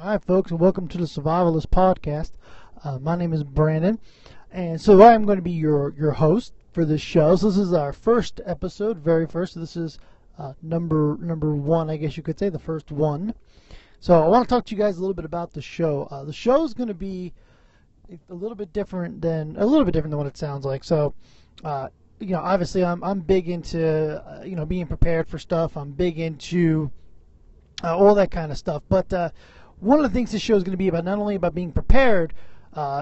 All right, folks, and welcome to the Survivalist Podcast. My name is Brandon, and so I am going to be your host for this show. So this is our first episode, very first. This is number one, I guess you could say, the first one. So I want to talk to you guys a little bit about the show. The show is going to be a little bit different than what it sounds like. So, you know, obviously, I'm big into you know, being prepared for stuff. I'm big into all that kind of stuff, but one of the things this show is going to be about, not only about being prepared,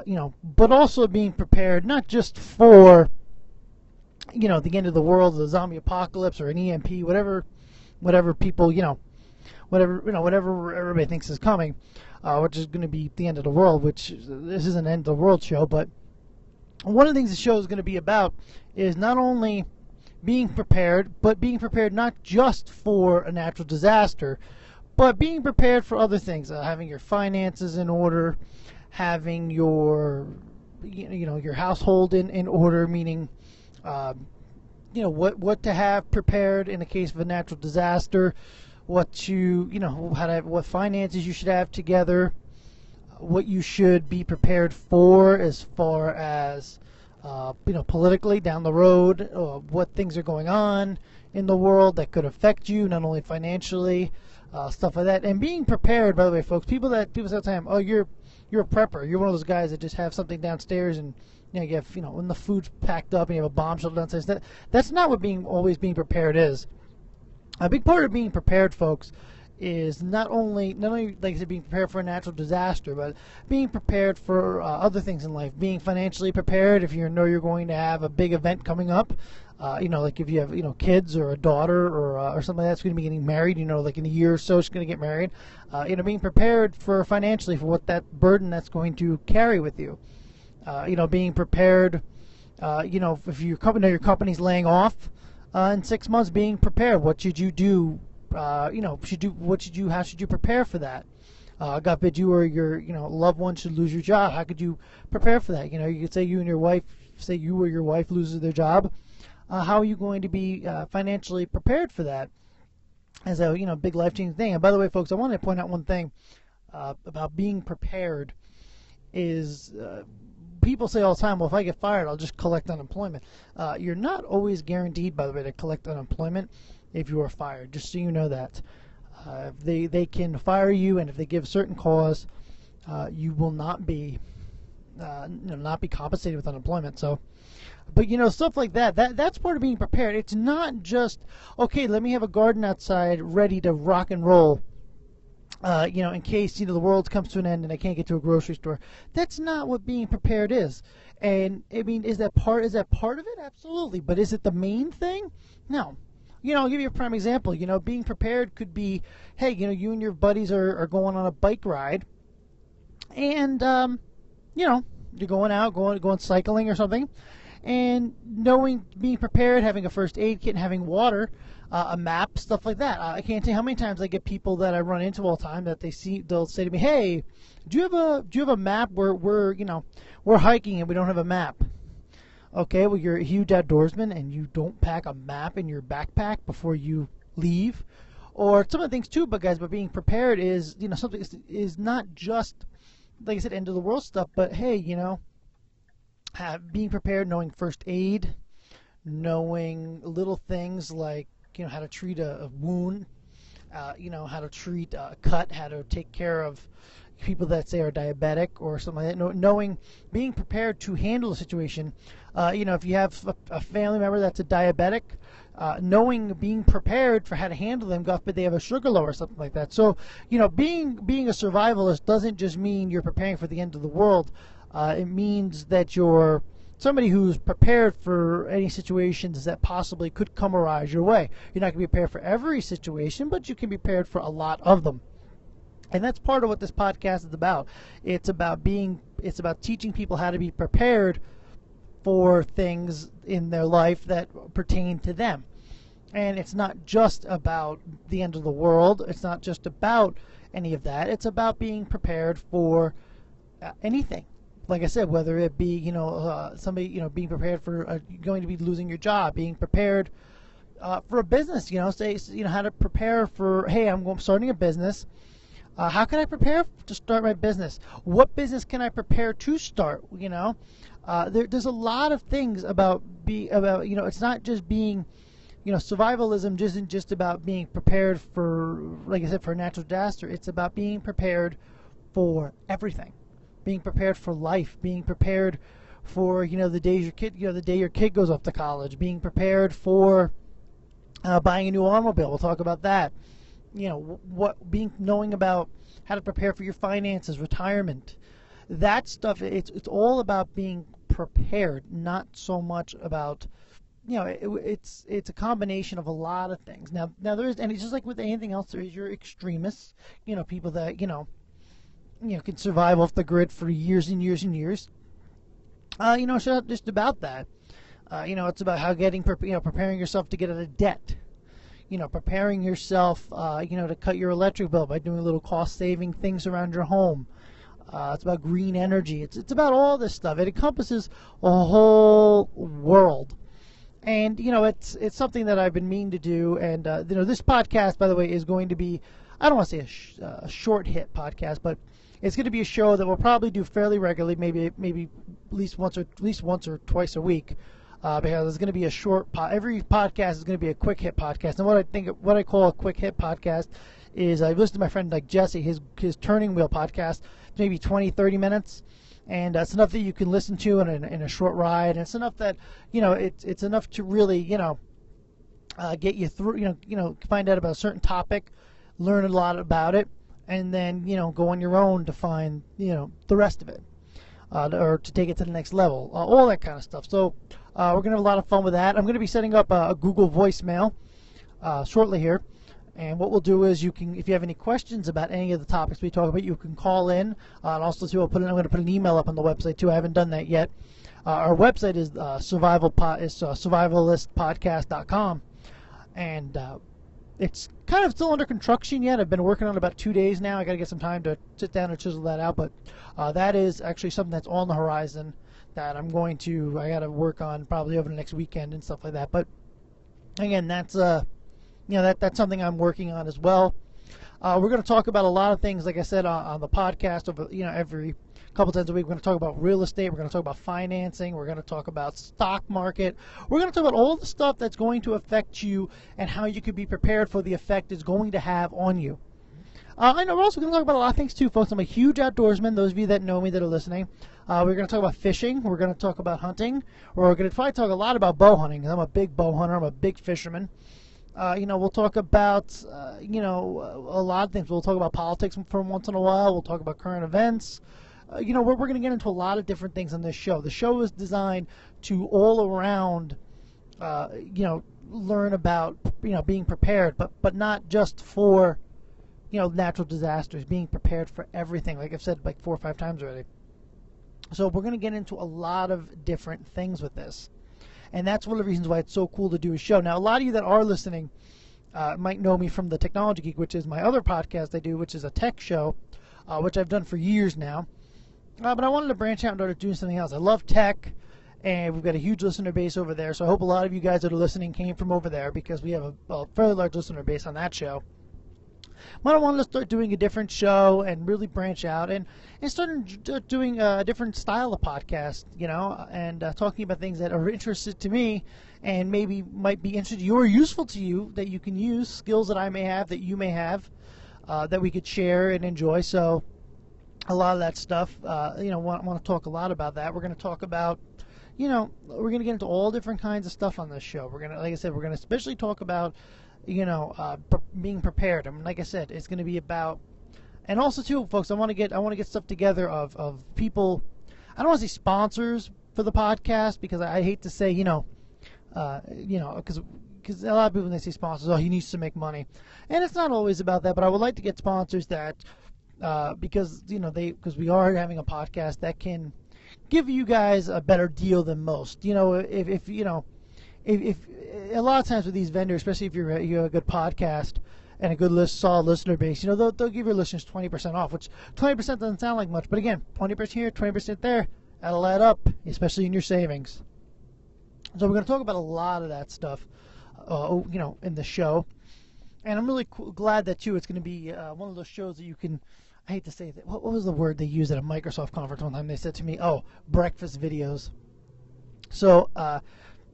you know, but also being prepared not just for, you know, the end of the world, the zombie apocalypse, or an EMP, whatever people, whatever everybody thinks is coming, which is going to be the end of the world. Which this is an end of the world show, but one of the things the show is going to be about is not only being prepared, but being prepared not just for a natural disaster, but being prepared for other things, having your finances in order, having your, your household in order, meaning, what to have prepared in the case of a natural disaster, what finances you should have together, what you should be prepared for as far as, politically down the road, what things are going on in the world that could affect you, not only financially, stuff like that. And being prepared, by the way, folks, people say all the time, oh, you're a prepper, you're one of those guys that just have something downstairs, and you have, when the food's packed up and you have a bomb shelter downstairs. That's not what always being prepared is. A big part of being prepared, folks, is not only like I said, being prepared for a natural disaster, but being prepared for other things in life. Being financially prepared if you know you're going to have a big event coming up. Like if you have, kids or a daughter or something like that's going to be getting married, like in a year or so, she's going to get married. Being prepared for financially for what that burden that's going to carry with you. Being prepared, if your company, your company's laying off in 6 months, being prepared. What should you do? How should you prepare for that? God forbid you or your, loved one should lose your job. How could you prepare for that? You could say you or your wife loses their job. How are you going to be financially prepared for that? As a big life-changing thing. And by the way, folks, I want to point out one thing about being prepared is people say all the time, well, if I get fired, I'll just collect unemployment. You're not always guaranteed, by the way, to collect unemployment if you are fired. Just so you know that they can fire you, and if they give certain cause, you will not be compensated with unemployment. So. But, stuff like that's part of being prepared. It's not just, okay, let me have a garden outside ready to rock and roll, in case, the world comes to an end and I can't get to a grocery store. That's not what being prepared is. And, I mean, is that part of it? Absolutely. But is it the main thing? No. I'll give you a prime example. Being prepared could be, hey, you and your buddies are going on a bike ride. And, you're going out, going cycling or something. And being prepared, having a first aid kit, and having water, a map, stuff like that. I can't tell you how many times I get people that I run into all the time that they'll say to me, "Hey, do you have a map? We're hiking and we don't have a map." Okay, well, you're a huge outdoorsman and you don't pack a map in your backpack before you leave, or some of the things too. But being prepared is something is not just, like I said, end of the world stuff. But hey, being prepared, knowing first aid, knowing little things like how to treat a wound, how to treat a cut, how to take care of people that say are diabetic or something like that. Knowing, being prepared to handle a situation. If you have a family member that's a diabetic, knowing, being prepared for how to handle them. God forbid they have a sugar low or something like that. So being a survivalist doesn't just mean you're preparing for the end of the world. It means that you're somebody who's prepared for any situations that possibly could come arise your way. You're not going to be prepared for every situation, but you can be prepared for a lot of them. And that's part of what this podcast is about. It's about teaching people how to be prepared for things in their life that pertain to them. And it's not just about the end of the world. It's not just about any of that. It's about being prepared for anything. Like I said, whether it be, somebody, being prepared for going to be losing your job, being prepared for a business, how to prepare for, hey, I'm starting a business. How can I prepare to start my business? What business can I prepare to start? You know, there's a lot of things about you know, it's not just being, you know, survivalism isn't just about being prepared for, like I said, for a natural disaster. It's about being prepared for everything, being prepared for life, being prepared for, you know, the days your kid, you know, the day your kid goes off to college, being prepared for buying a new automobile. We'll talk about that. You know, what being knowing about how to prepare for your finances, retirement, that stuff. It's all about being prepared, not so much about, you know, it's a combination of a lot of things. Now there is, and it's just like with anything else, there is your extremists, you know, people that you know can survive off the grid for years and years and years. You know, it's not just about that. You know, it's about how preparing yourself to get out of debt. You know, preparing yourself, you know, to cut your electric bill by doing little cost-saving things around your home. It's about green energy. It's about all this stuff. It encompasses a whole world. And, you know, it's something that I've been meaning to do. And, you know, this podcast, by the way, is going to be, I don't want to say a short hit podcast, but it's going to be a show that we'll probably do fairly regularly, maybe at least once or twice a week. Because it's going to be a short every podcast is going to be a quick hit podcast. And what I call a quick hit podcast is, I've listened to my friend like Jesse, his Turning Wheel podcast, maybe 20-30 minutes, and it's enough that you can listen to in a short ride, and it's enough that, you know, it's enough to really, you know, get you through, you know, find out about a certain topic, learn a lot about it, and then, you know, go on your own to find, you know, the rest of it, or to take it to the next level, all that kind of stuff. So we're going to have a lot of fun with that. I'm going to be setting up a Google voicemail shortly here. And what we'll do is, you can, if you have any questions about any of the topics we talk about, you can call in. And also, too, I'm going to put an email up on the website, too. I haven't done that yet. Our website is survivalistpodcast.com. And it's kind of still under construction yet. I've been working on it about 2 days now. I got to get some time to sit down and chisel that out. But that is actually something that's on the horizon, that I got to work on probably over the next weekend and stuff like that. But again, that's you know, that's something I'm working on as well. We're going to talk about a lot of things, like I said, on the podcast. Over, you know, every couple times a week, we're going to talk about real estate. We're going to talk about financing. We're going to talk about stock market. We're going to talk about all the stuff that's going to affect you and how you could be prepared for the effect it's going to have on you. I know we're also going to talk about a lot of things too, folks. I'm a huge outdoorsman. Those of you that know me that are listening, we're going to talk about fishing. We're going to talk about hunting. We're going to probably talk a lot about bow hunting. I'm a big bow hunter. I'm a big fisherman. You know, we'll talk about you know, a lot of things. We'll talk about politics from once in a while. We'll talk about current events. You know, we're going to get into a lot of different things on this show. The show is designed to all around, you know, learn about, you know, being prepared, but not just for, you know, natural disasters, being prepared for everything, like I've said like 4 or 5 times already. So we're going to get into a lot of different things with this. And that's one of the reasons why it's so cool to do a show. Now, a lot of you that are listening might know me from the Technology Geek, which is my other podcast I do, which is a tech show, which I've done for years now. But I wanted to branch out and start doing something else. I love tech, and we've got a huge listener base over there. So I hope a lot of you guys that are listening came from over there, because we have a fairly large listener base on that show. But I wanted to start doing a different show and really branch out and start doing a different style of podcast, you know, and talking about things that are interested to me and maybe might be interested to you or useful to you, that you can use, skills that I may have, that you may have, that we could share and enjoy. So a lot of that stuff, you know, want to talk a lot about that. We're going to talk about, you know, we're going to get into all different kinds of stuff on this show. We're going to, like I said, we're going to especially talk about, you know, being prepared. I mean, like I said, it's going to be about, and also too, folks, I want to get stuff together of people. I don't want to say sponsors for the podcast, because I hate to say, you know, because a lot of people, when they say sponsors, oh, he needs to make money, and it's not always about that. But I would like to get sponsors that, because, you know, because we are having a podcast that can give you guys a better deal than most. You know, if you know. If a lot of times with these vendors, especially if you're a good podcast and a good solid listener base, you know, they'll give your listeners 20% off, which 20% doesn't sound like much, but again, 20% here, 20% there, that'll add up, especially in your savings. So we're going to talk about a lot of that stuff, you know, in the show. And I'm really glad that, too, it's going to be one of those shows that you can, I hate to say that, what was the word they used at a Microsoft conference one time? They said to me, oh, breakfast videos. So,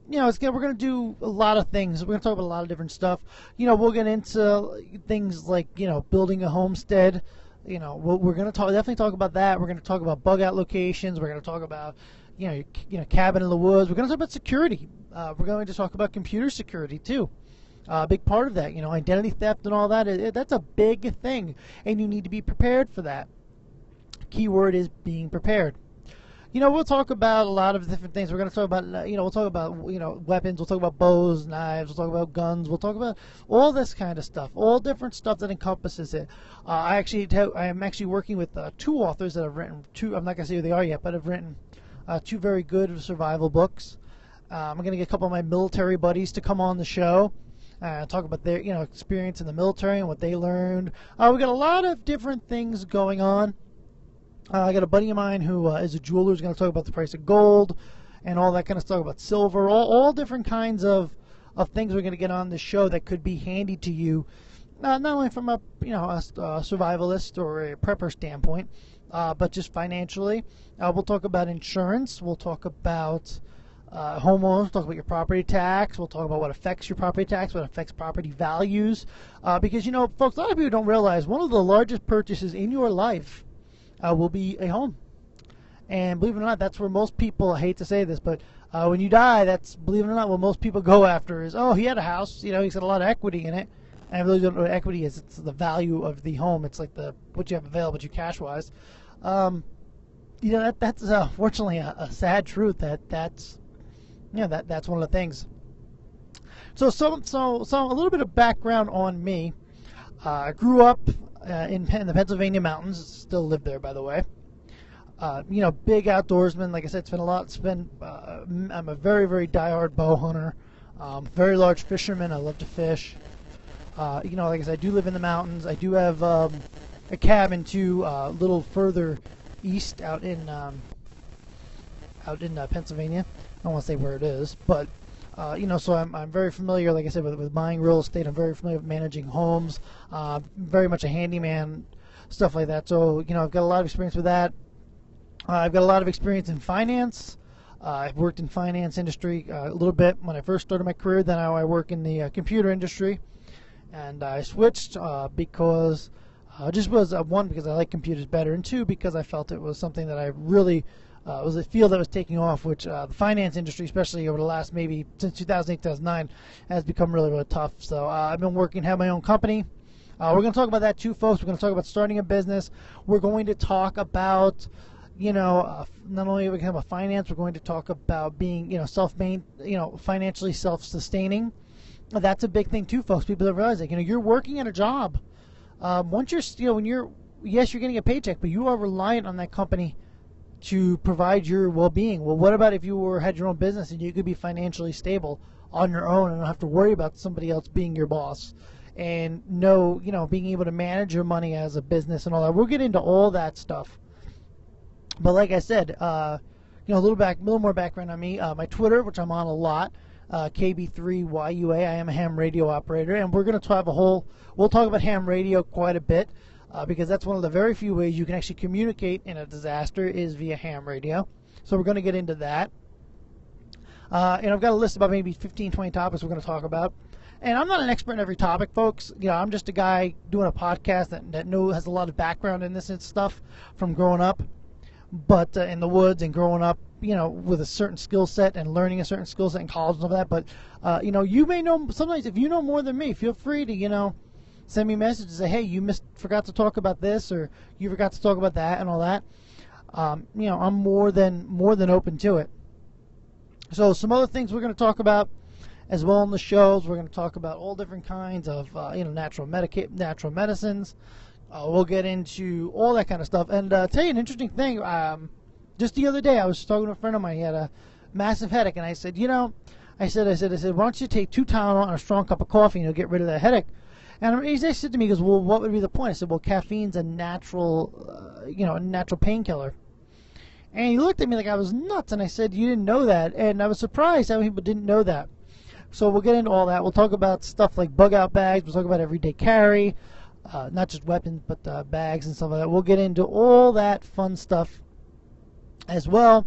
you know, we're going to do a lot of things. We're going to talk about a lot of different stuff. You know, we'll get into things like, you know, building a homestead. You know, we're going to definitely talk about that. We're going to talk about bug out locations. We're going to talk about, you know, cabin in the woods. We're going to talk about security. We're going to talk about computer security, too. A big part of that, you know, identity theft and all that, that's a big thing, and you need to be prepared for that. Key word is being prepared. You know, we'll talk about a lot of different things. We're going to talk about, you know, we'll talk about, you know, weapons. We'll talk about bows, knives. We'll talk about guns. We'll talk about all this kind of stuff, all different stuff that encompasses it. I am actually working with two authors that have written two. I'm not going to say who they are yet, but have written two very good survival books. I'm going to get a couple of my military buddies to come on the show. Talk about their, you know, experience in the military and what they learned. We got a lot of different things going on. I got a buddy of mine who is a jeweler who's going to talk about the price of gold and all that kind of stuff, about silver, all different kinds of things we're going to get on this show that could be handy to you, not only from a, you know, a survivalist or a prepper standpoint, but just financially. We'll talk about insurance. We'll talk about homeowners, we'll talk about your property tax, we'll talk about what affects your property tax, what affects property values, because, you know, folks, a lot of people don't realize one of the largest purchases in your life will be a home. And believe it or not, that's where most people, I hate to say this, but when you die, that's, believe it or not, what most people go after is, oh, he had a house, you know, he's got a lot of equity in it. And I really don't know what equity is. It's the value of the home. It's like the what you have available to you cash-wise. You know, that's unfortunately a sad truth that's yeah, that's one of the things. So a little bit of background on me. I grew up in the Pennsylvania mountains. Still live there, by the way. You know, big outdoorsman. Like I said, I'm a very, very diehard bow hunter. Very large fisherman. I love to fish. You know, like I said, I do live in the mountains. I do have a cabin too, a little further east, out in Pennsylvania. I don't want to say where it is, but, you know, so I'm very familiar, like I said, with buying real estate. I'm very familiar with managing homes, very much a handyman, stuff like that. So, you know, I've got a lot of experience with that. I've got a lot of experience in finance. I've worked in finance industry a little bit when I first started my career. Then now I work in the computer industry. And I switched because just was, one, because I like computers better, and two, because I felt it was something that I really... it was a field that was taking off, which the finance industry, especially over the last, maybe since 2008, 2009, has become really, really tough. So I've been working, have my own company. We're going to talk about that too, folks. We're going to talk about starting a business. We're going to talk about, you know, not only we can have a finance, we're going to talk about being, you know, financially self-sustaining. That's a big thing too, folks. People don't realize that, you know, you're working at a job. Once you're, you know, when you're, yes, you're getting a paycheck, but you are reliant on that company to provide your well-being. Well, what about if you had your own business and you could be financially stable on your own and not have to worry about somebody else being your boss, and know, you know, being able to manage your money as a business and all that. We'll get into all that stuff. But like I said, you know, a little more background on me. My Twitter, which I'm on a lot, KB3YUA. I am a ham radio operator, and we're going to have we'll talk about ham radio quite a bit. Because that's one of the very few ways you can actually communicate in a disaster is via ham radio. So we're going to get into that. And I've got a list about maybe 15, 20 topics we're going to talk about. And I'm not an expert in every topic, folks. You know, I'm just a guy doing a podcast that has a lot of background in this and stuff from growing up. But in the woods and growing up, you know, with a certain skill set and learning a certain skill set in college and all that. But, you know, you may know, sometimes if you know more than me, feel free to, you know, send me messages and say, hey, you forgot to talk about this, or you forgot to talk about that, and all that. You know, I'm more than open to it. So some other things we're going to talk about as well on the shows. We're going to talk about all different kinds of you know, natural medicines. We'll get into all that kind of stuff. And tell you an interesting thing. Just the other day, I was talking to a friend of mine. He had a massive headache, and I said, you know, I said, why don't you take 2 Tylenol and a strong cup of coffee, and you'll get rid of that headache. And he said to me, he goes, well, what would be the point? I said, well, caffeine's a natural, you know, natural painkiller. And he looked at me like I was nuts, and I said, you didn't know that. And I was surprised how many people didn't know that. So we'll get into all that. We'll talk about stuff like bug out bags. We'll talk about everyday carry, not just weapons, but bags and stuff like that. We'll get into all that fun stuff as well.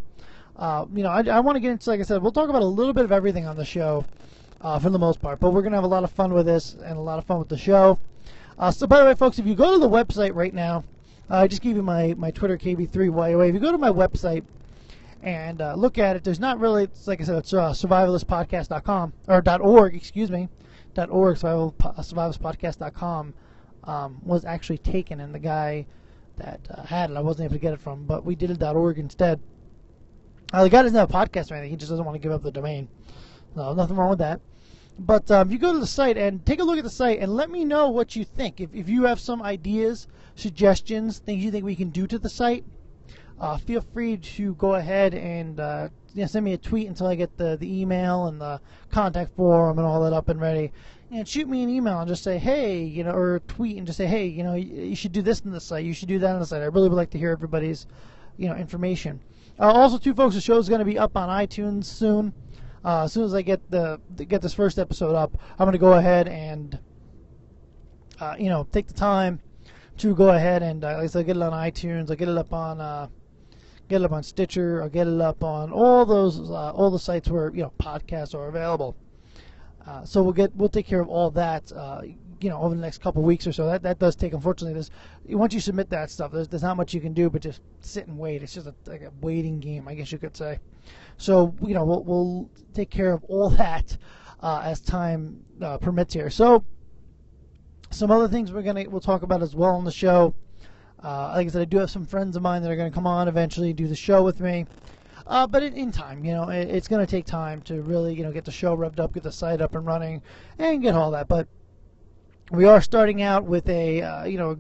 You know, I want to get into, like I said, we'll talk about a little bit of everything on the show for the most part. But we're going to have a lot of fun with this and a lot of fun with the show. So, by the way, folks, if you go to the website right now, I just gave you my Twitter, KB3YUA. If you go to my website and look at it, there's not really, it's like I said, it's survivalistpodcast.com, or .org, excuse me, .org, survivalistpodcast.com was actually taken, and the guy that had it, I wasn't able to get it from, but we did it .org instead. The guy doesn't have a podcast or anything, he just doesn't want to give up the domain. No, nothing wrong with that. But if you go to the site and take a look at the site and let me know what you think. If you have some ideas, suggestions, things you think we can do to the site, feel free to go ahead and you know, send me a tweet until I get the email and the contact form and all that up and ready. And shoot me an email and just say, hey, you know, or tweet and just say, hey, you know, you should do this on the site. You should do that on the site. I really would like to hear everybody's, you know, information. Also, too, folks, the show is going to be up on iTunes soon. As soon as I get this first episode up, I'm going to go ahead and you know, take the time to go ahead and like I said, get it on iTunes. I'll get it up on Stitcher. I'll get it up on all those all the sites where, you know, podcasts are available. So we'll take care of all that you know, over the next couple weeks or so. That does take, unfortunately, this, once you submit that stuff, there's not much you can do but just sit and wait. It's just like a waiting game, I guess you could say. So, you know, we'll take care of all that as time permits here. So, some other things we'll talk about as well on the show. Like I said, I do have some friends of mine that are going to come on eventually and do the show with me. But in time, you know, it's going to take time to really, you know, get the show revved up, get the site up and running, and get all that. But we are starting out with a you know,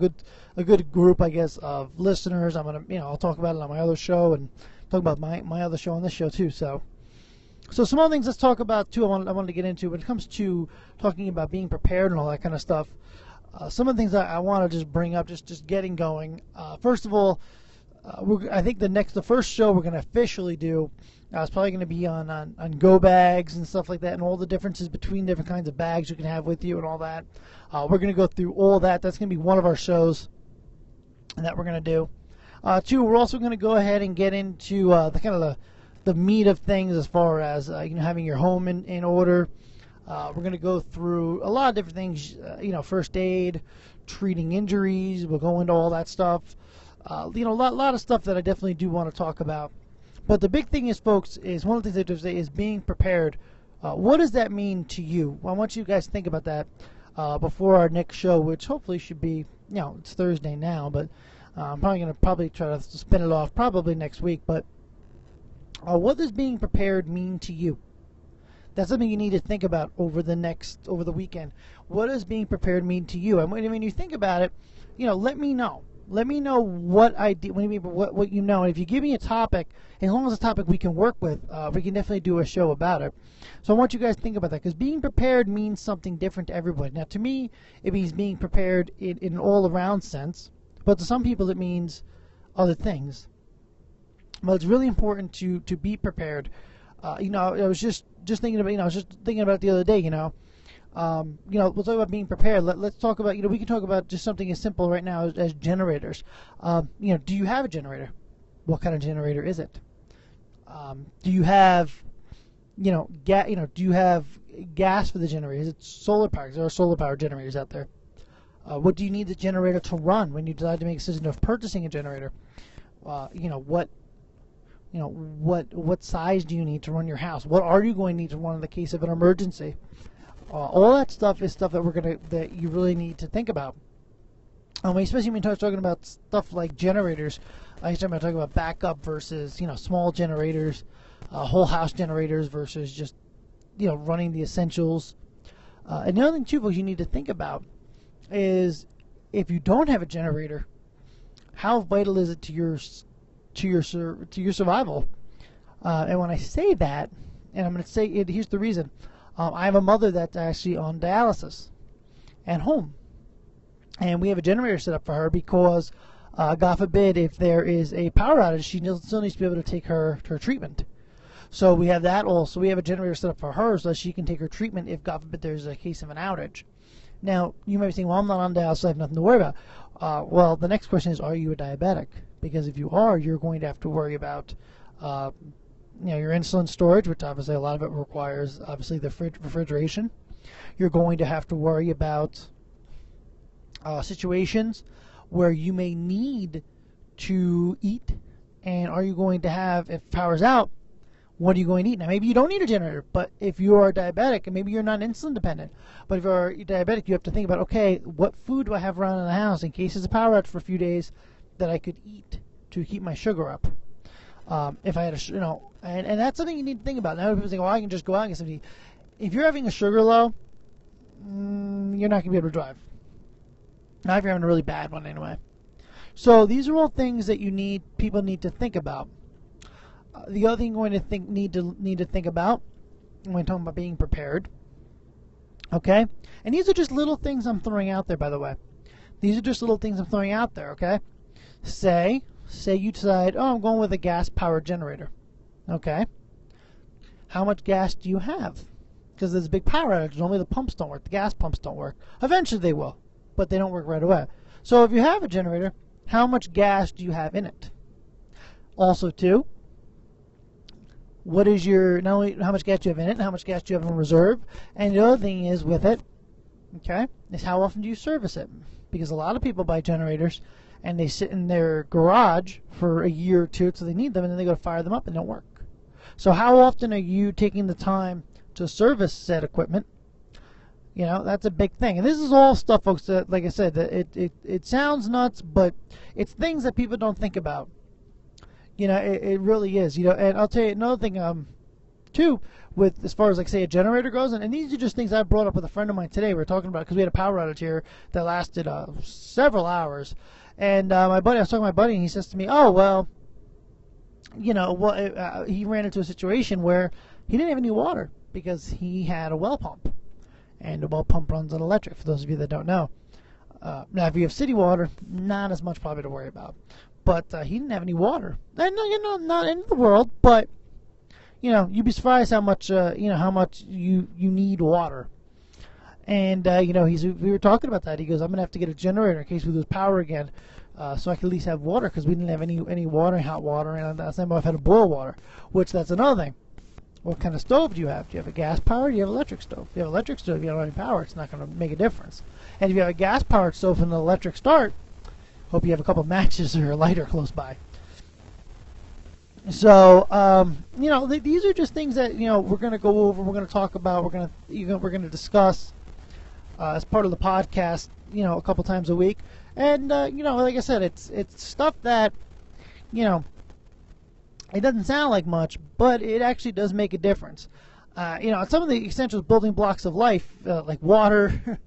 a good group, I guess, of listeners. I'm gonna, you know, I'll talk about it on my other show and talk about my other show on this show too. So some other things let's talk about too. I wanted to get into when it comes to talking about being prepared and all that kind of stuff. Some of the things I want to just bring up, just getting going. First of all, I think the first show we're going to officially do is probably going to be on go bags and stuff like that, and all the differences between different kinds of bags you can have with you and all that. We're going to go through all that. That's going to be one of our shows that we're going to do. Two, we're also going to go ahead and get into the kind of the meat of things as far as you know, having your home in order. We're going to go through a lot of different things, you know, first aid, treating injuries. We'll go into all that stuff. You know, a lot of stuff that I definitely do want to talk about. But the big thing is, folks, is one of the things I do say is being prepared. What does that mean to you? Well, I want you guys to think about that before our next show, which hopefully should be, you know, it's Thursday now, but I'm probably going to try to spin it off probably next week. But what does being prepared mean to you? That's something you need to think about over the weekend. What does being prepared mean to you? And when you think about it, you know, let me know. Let me know what I do. What do you mean? What you know? And if you give me a topic, as long as it's a topic we can work with, we can definitely do a show about it. So I want you guys to think about that, because being prepared means something different to everybody. Now, to me, it means being prepared in an all-around sense, but to some people it means other things. Well, it's really important to be prepared. You know, I was just thinking about, you know, I was just thinking about it the other day. You know. You know, we'll talk about being prepared. Let's talk about, you know, we can talk about just something as simple right now as generators. You know, do you have a generator? What kind of generator is it? Do you have, you know, do you have gas for the generator? Is it solar power? There are solar power generators out there. What do you need the generator to run when you decide to make a decision of purchasing a generator? You know, what size do you need to run your house? What are you going to need to run in the case of an emergency? All that stuff is stuff that that you really need to think about. Especially when you're talking about stuff like generators, I used to talk about backup versus, you know, small generators, whole house generators versus just, you know, running the essentials. And the other thing too, folks, you need to think about is if you don't have a generator, how vital is it to your survival? And when I say that, and I'm going to say it, here's the reason. I have a mother that's actually on dialysis at home, and we have a generator set up for her because, God forbid, if there is a power outage, she still needs to be able to take her treatment. So we have that all. So we have a generator set up for her so that she can take her treatment if, God forbid, there's a case of an outage. Now, you might be thinking, well, I'm not on dialysis, so I have nothing to worry about. Well, the next question is, are you a diabetic? Because if you are, you're going to have to worry about your insulin storage, which obviously a lot of it requires, obviously, the refrigeration. You're going to have to worry about situations where you may need to eat, and are you going to have, if power's out, what are you going to eat? Now, maybe you don't need a generator, but if you are diabetic, and maybe you're not insulin dependent, but if you're diabetic, you have to think about, okay, what food do I have around in the house in case there's a power out for a few days that I could eat to keep my sugar up? If I had and that's something you need to think about. Now people think, well, I can just go out and get something to eat. If you're having a sugar low, you're not going to be able to drive. Not if you're having a really bad one anyway. So these are all things that you need, people need to think about. The other thing you're going to need to think about when talking about being prepared, okay? And these are just little things I'm throwing out there, by the way. These are just little things I'm throwing out there, okay? Say you decide, oh, I'm going with a gas-powered generator, okay? How much gas do you have? Because there's a big power outage. Normally the pumps don't work. The gas pumps don't work. Eventually they will, but they don't work right away. So if you have a generator, how much gas do you have in it? Also, too, what is your, not only how much gas do you have in it, how much gas do you have in reserve, and the other thing is with it, okay, is how often do you service it? Because a lot of people buy generators and they sit in their garage for a year or two till they need them, and then they go to fire them up and don't work. So how often are you taking the time to service said equipment? You know, that's a big thing. And this is all stuff, folks, that, like I said, that it sounds nuts, but it's things that people don't think about. You know, it really is. You know, and I'll tell you another thing, too, with as far as, like, say, a generator goes, and these are just things I brought up with a friend of mine today. We were talking about, because we had a power outage here that lasted several hours, and I was talking to my buddy, and he says to me, oh, well, you know, he ran into a situation where he didn't have any water because he had a well pump, and the well pump runs on electric, for those of you that don't know. Now, if you have city water, not as much probably to worry about. But he didn't have any water. And you know, not in the world, but you know, you'd be surprised how much you need water. And you know, we were talking about that. He goes, I'm gonna have to get a generator in case we lose power again, so I could at least have water, because we didn't have any water, hot water, and last time I've had to boil water, which that's another thing. What kind of stove do you have? Do you have a gas powered? Do you have an electric stove? If you have an electric stove, you don't have any power. It's not gonna make a difference. And if you have a gas powered stove and an electric start, hope you have a couple matches or a lighter close by. So you know, these are just things that, you know, we're going to go over, we're going to talk about, we're going to discuss as part of the podcast, you know, a couple times a week. And you know, like I said, it's stuff that, you know, it doesn't sound like much, but it actually does make a difference. You know, some of the essential building blocks of life, like water,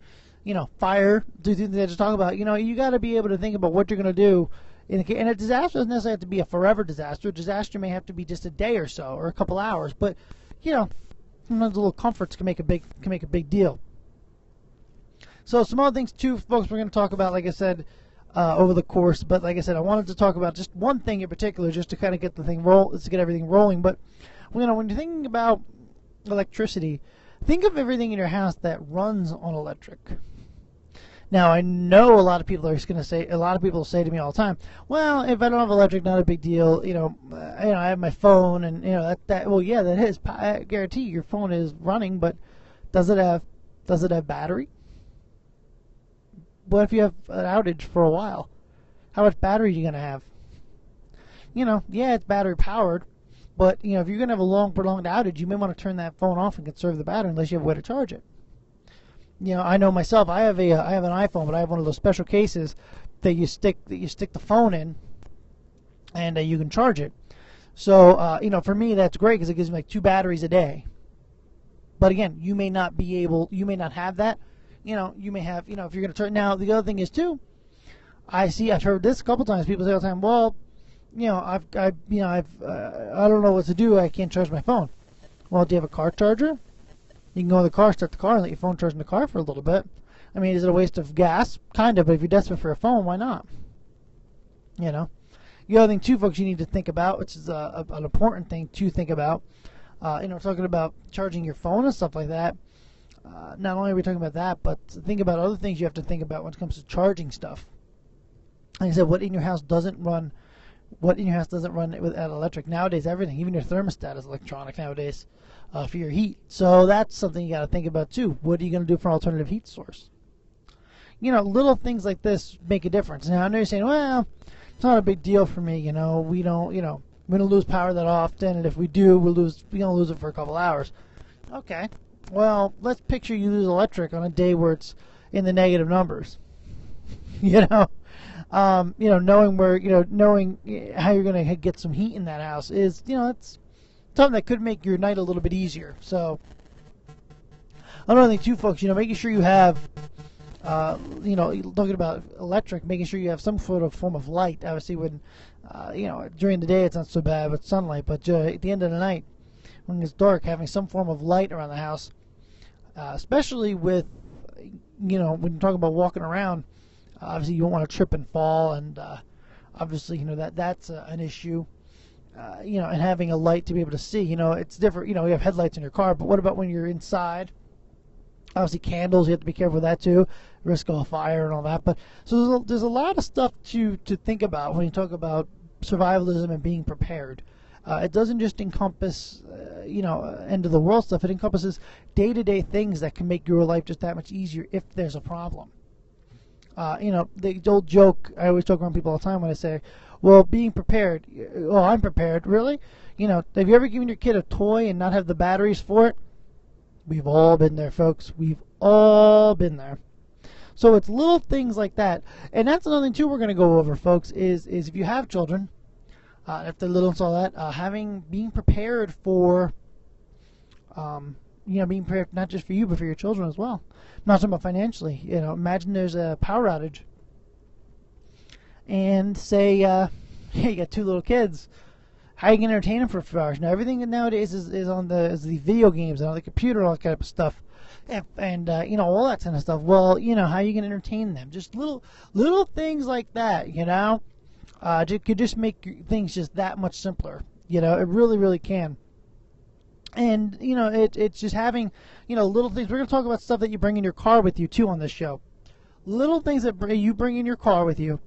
you know, fire, do things that I just talk about. You know, you got to be able to think about what you're going to do. And a disaster doesn't necessarily have to be a forever disaster. A disaster may have to be just a day or so, or a couple hours. But you know, sometimes little comforts can make a big deal. So some other things too, folks, we're going to talk about, like I said, over the course. But like I said, I wanted to talk about just one thing in particular, just to kind of get the thing get everything rolling. But you know, when you're thinking about electricity, think of everything in your house that runs on electric. Now, I know a lot of people say to me all the time, well, if I don't have electric, not a big deal. You know, I have my phone, and you know that. Well, yeah, that is. I guarantee your phone is running, but does it have battery? What if you have an outage for a while? How much battery are you gonna have? You know, yeah, it's battery powered, but you know, if you're gonna have a prolonged outage, you may want to turn that phone off and conserve the battery unless you have a way to charge it. You know, I know myself. I have an iPhone, but I have one of those special cases that you stick the phone in, and you can charge it. So you know, for me that's great because it gives me like 2 batteries a day. But again, you may not have that. You know, you may have. You know, if you're going to turn. Now the other thing is too, I've heard this a couple times. People say all the time, well, you know, I don't know what to do. I can't charge my phone. Well, do you have a car charger? You can go in the car, start the car, and let your phone charge in the car for a little bit. I mean, is it a waste of gas? Kind of, but if you're desperate for a phone, why not? You know? The other thing, too, folks, you need to think about, which is an important thing to think about, talking about charging your phone and stuff like that, not only are we talking about that, but think about other things you have to think about when it comes to charging stuff. Like I said, what in your house doesn't run without electric nowadays? Everything, even your thermostat, is electronic nowadays for your heat. So that's something you got to think about too. What are you going to do for an alternative heat source? You know, little things like this make a difference. Now I know you're saying, well, it's not a big deal for me. You know, we don't. You know, we don't lose power that often, and if we do, we're gonna lose it for a couple hours. Okay. Well, let's picture you lose electric on a day where it's in the negative numbers. You know. Knowing where, knowing how you're going to get some heat in that house is, it's something that could make your night a little bit easier. So, another thing too, folks, making sure you have, talking about electric, making sure you have some sort of form of light. Obviously, when, during the day it's not so bad with sunlight, but at the end of the night, when it's dark, having some form of light around the house, especially with, when you're talking about walking around. Obviously, you don't want to trip and fall, and obviously, that's an issue. And having a light to be able to see, it's different. You have headlights in your car, but what about when you're inside? Obviously, candles, you have to be careful with that too. Risk of fire and all that. But so there's a lot of stuff to think about when you talk about survivalism and being prepared. It doesn't just encompass, end of the world stuff. It encompasses day-to-day things that can make your life just that much easier if there's a problem. The old joke, I always joke around people all the time when I say, well, being prepared. Oh, I'm prepared. Really? Have you ever given your kid a toy and not have the batteries for it? We've all been there, folks. We've all been there. So it's little things like that. And that's another thing, too, we're going to go over, folks, is if you have children, if they're little and all that, being prepared for, being prepared not just for you, but for your children as well. I'm not talking about financially. Imagine there's a power outage. And say, you got two little kids. How are you going to entertain them for a few hours? Now, everything nowadays is on the video games and on the computer and all that kind of stuff. And all that kind of stuff. Well, how are you going to entertain them? Just little things like that, It could just make things just that much simpler. It really, really can. And, it's just having, little things. We're going to talk about stuff that you bring in your car with you, too, on this show. Little things that you bring in your car with you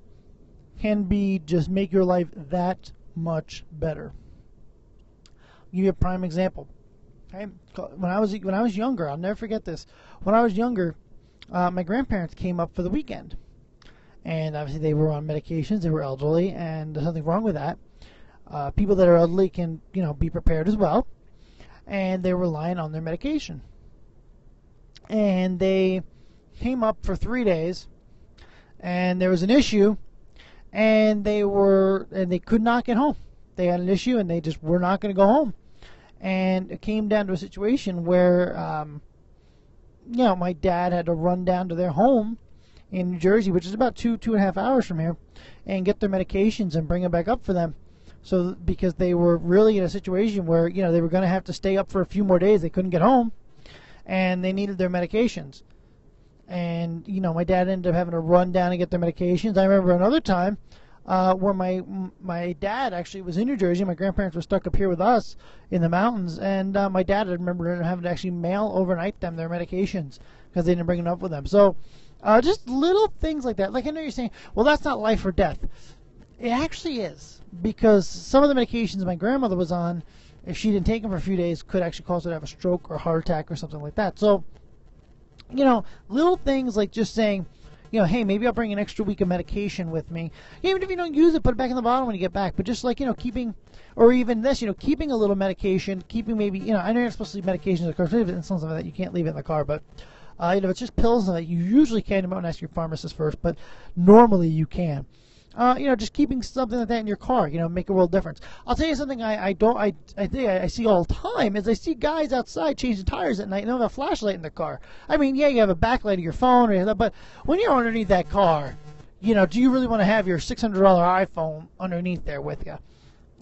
can be just make your life that much better. I'll give you a prime example. Okay? When I was younger, I'll never forget this. When I was younger, my grandparents came up for the weekend. And obviously they were on medications, they were elderly, and there's nothing wrong with that. People that are elderly can, be prepared as well. And they were relying on their medication. And they came up for 3 days, and there was an issue, and they could not get home. They had an issue, and they just were not going to go home. And it came down to a situation where, my dad had to run down to their home in New Jersey, which is about 2.5 hours from here, and get their medications and bring them back up for them. So, because they were really in a situation where, they were going to have to stay up for a few more days. They couldn't get home, and they needed their medications. And, my dad ended up having to run down and get their medications. I remember another time where my dad actually was in New Jersey. My grandparents were stuck up here with us in the mountains. And my dad, I remember having to actually mail overnight them their medications because they didn't bring it up with them. So, just little things like that. Like, I know you're saying, well, that's not life or death. It actually is, because some of the medications my grandmother was on, if she didn't take them for a few days, could actually cause her to have a stroke or heart attack or something like that. So, little things like just saying, hey, maybe I'll bring an extra week of medication with me. Even if you don't use it, put it back in the bottle when you get back. But just like, keeping, or even this, keeping a little medication, keeping maybe, I know you're supposed to leave medications in the car, and something like that, you can't leave it in the car, but, it's just pills that you usually can. You might want to ask your pharmacist first, but normally you can. Just keeping something like that in your car, make a real difference. I'll tell you something I see all the time is I see guys outside changing tires at night and they have a flashlight in the car. I mean, yeah, you have a backlight of your phone, but when you're underneath that car, do you really want to have your $600 iPhone underneath there with you?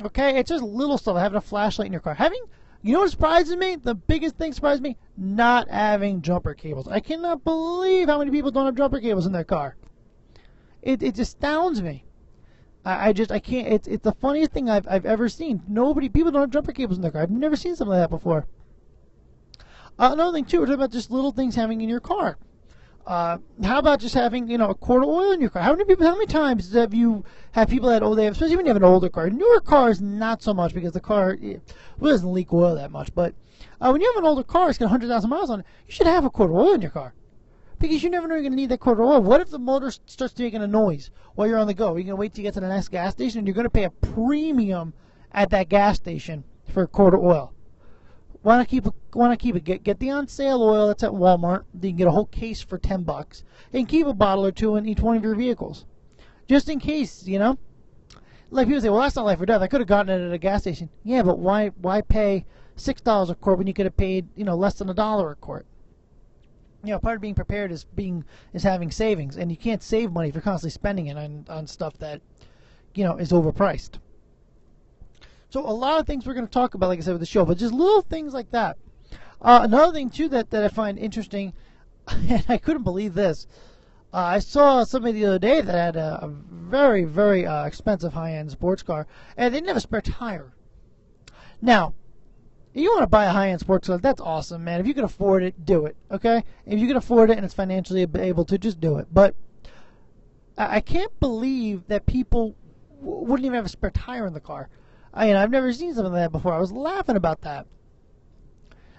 Okay, it's just little stuff, having a flashlight in your car. What surprises me? The biggest thing surprised me, not having jumper cables. I cannot believe how many people don't have jumper cables in their car. It astounds me. I can't. It's the funniest thing I've ever seen. People don't have jumper cables in their car. I've never seen something like that before. Another thing too, we're talking about just little things having in your car. How about just having, a quart of oil in your car? How many times have you had people that, oh, they have, especially when you have an older car. Newer cars, not so much, because the car, well, doesn't leak oil that much. But when you have an older car, it's got 100,000 miles on it, you should have a quart of oil in your car, because you never know you're going to need that quart of oil. What if the motor starts making a noise while you're on the go? You're going to wait till you get to the next gas station, and you're going to pay a premium at that gas station for a quart of oil. Why not keep it? Get the on sale oil that's at Walmart. You can get a whole case for $10, and keep a bottle or two in each one of your vehicles, just in case. Like people say, well, that's not life or death. I could have gotten it at a gas station. Yeah, but why pay $6 a quart when you could have paid less than $1 a quart? Part of being prepared is having savings, and you can't save money if you're constantly spending it on stuff that is overpriced. So a lot of things we're going to talk about, like I said, with the show, but just little things like that. Another thing, too, that I find interesting, and I couldn't believe this. I saw somebody the other day that had a very, very expensive high-end sports car, and they didn't have a spare tire. Now, if you want to buy a high-end sports car, that's awesome, man. If you can afford it, do it, okay? If you can afford it and it's financially able to, just do it. But I can't believe that people wouldn't even have a spare tire in the car. I've never seen something like that before. I was laughing about that.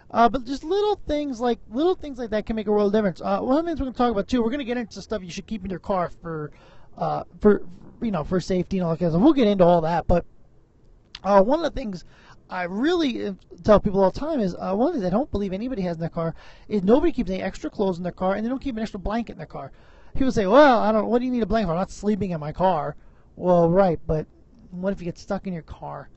But just little things like that can make a world difference. One of the things we're going to talk about too, we're going to get into stuff you should keep in your car for safety and all that kind of stuff. We'll get into all that. But one of the things I really tell people all the time is one thing I don't believe anybody has in their car is nobody keeps any extra clothes in their car, and they don't keep an extra blanket in their car. People say, well, what do you need a blanket for? I'm not sleeping in my car. Well, right, but what if you get stuck in your car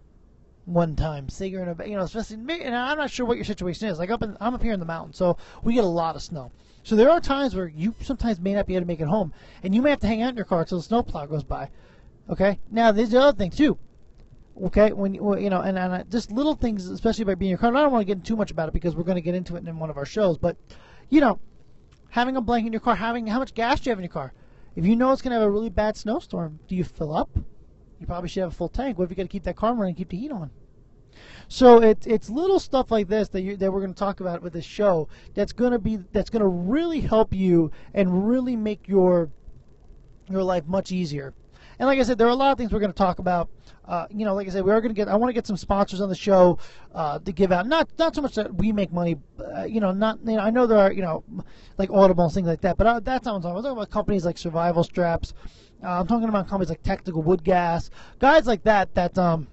one time? Say you're in a, especially, and I'm not sure what your situation is. Like I'm up here in the mountains, so we get a lot of snow. So there are times where you sometimes may not be able to make it home, and you may have to hang out in your car until the snowplow goes by. Okay. Now there's the other thing too. Okay. When just little things, especially by being in your car. And I don't want to get into too much about it because we're going to get into it in one of our shows. But having a blanket in your car, having how much gas do you have in your car? If you know it's going to have a really bad snowstorm, do you fill up? You probably should have a full tank. What if you got to keep that car running and keep the heat on? So it's little stuff like this that we're going to talk about with this show that's going to really help you and really make your life much easier. And like I said, there are a lot of things we're going to talk about. Like I said, I want to get some sponsors on the show to give out. Not so much that we make money. I know there are like Audible and things like that. But that's not what I'm talking about. I'm talking about companies like Survival Straps. I'm talking about companies like Tactical Wood Gas, guys like that can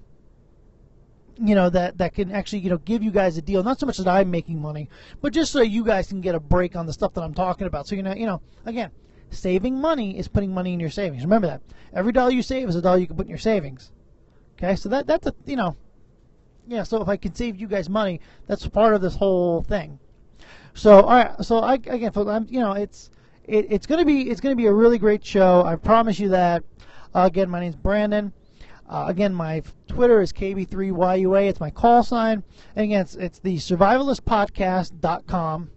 actually give you guys a deal. Not so much that I'm making money, but just so you guys can get a break on the stuff that I'm talking about. So again, saving money is putting money in your savings. Remember that every dollar you save is a dollar you can put in your savings. Okay, so that's so if I can save you guys money, that's part of this whole thing. So all right, so it's going to be a really great show. I promise you that. Again, my name's Brandon. Again, my Twitter is KB3YUA. It's my call sign. And again, it's the survivalistpodcast.com.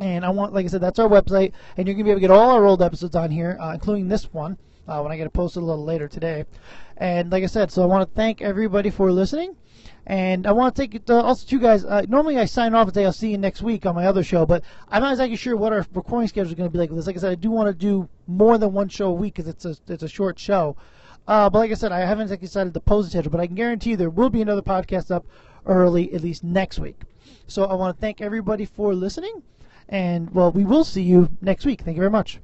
And like I said, that's our website. And you're going to be able to get all our old episodes on here, including this one, when I get it posted a little later today. And like I said, so I want to thank everybody for listening. And I want to take it also to you guys. Normally I sign off and say I'll see you next week on my other show, but I'm not exactly sure what our recording schedule is going to be like with this. Like I said, I do want to do more than one show a week because it's a short show. But like I said, I haven't exactly decided the posting schedule, but I can guarantee you there will be another podcast up early, at least next week. So I want to thank everybody for listening, and well, we will see you next week. Thank you very much.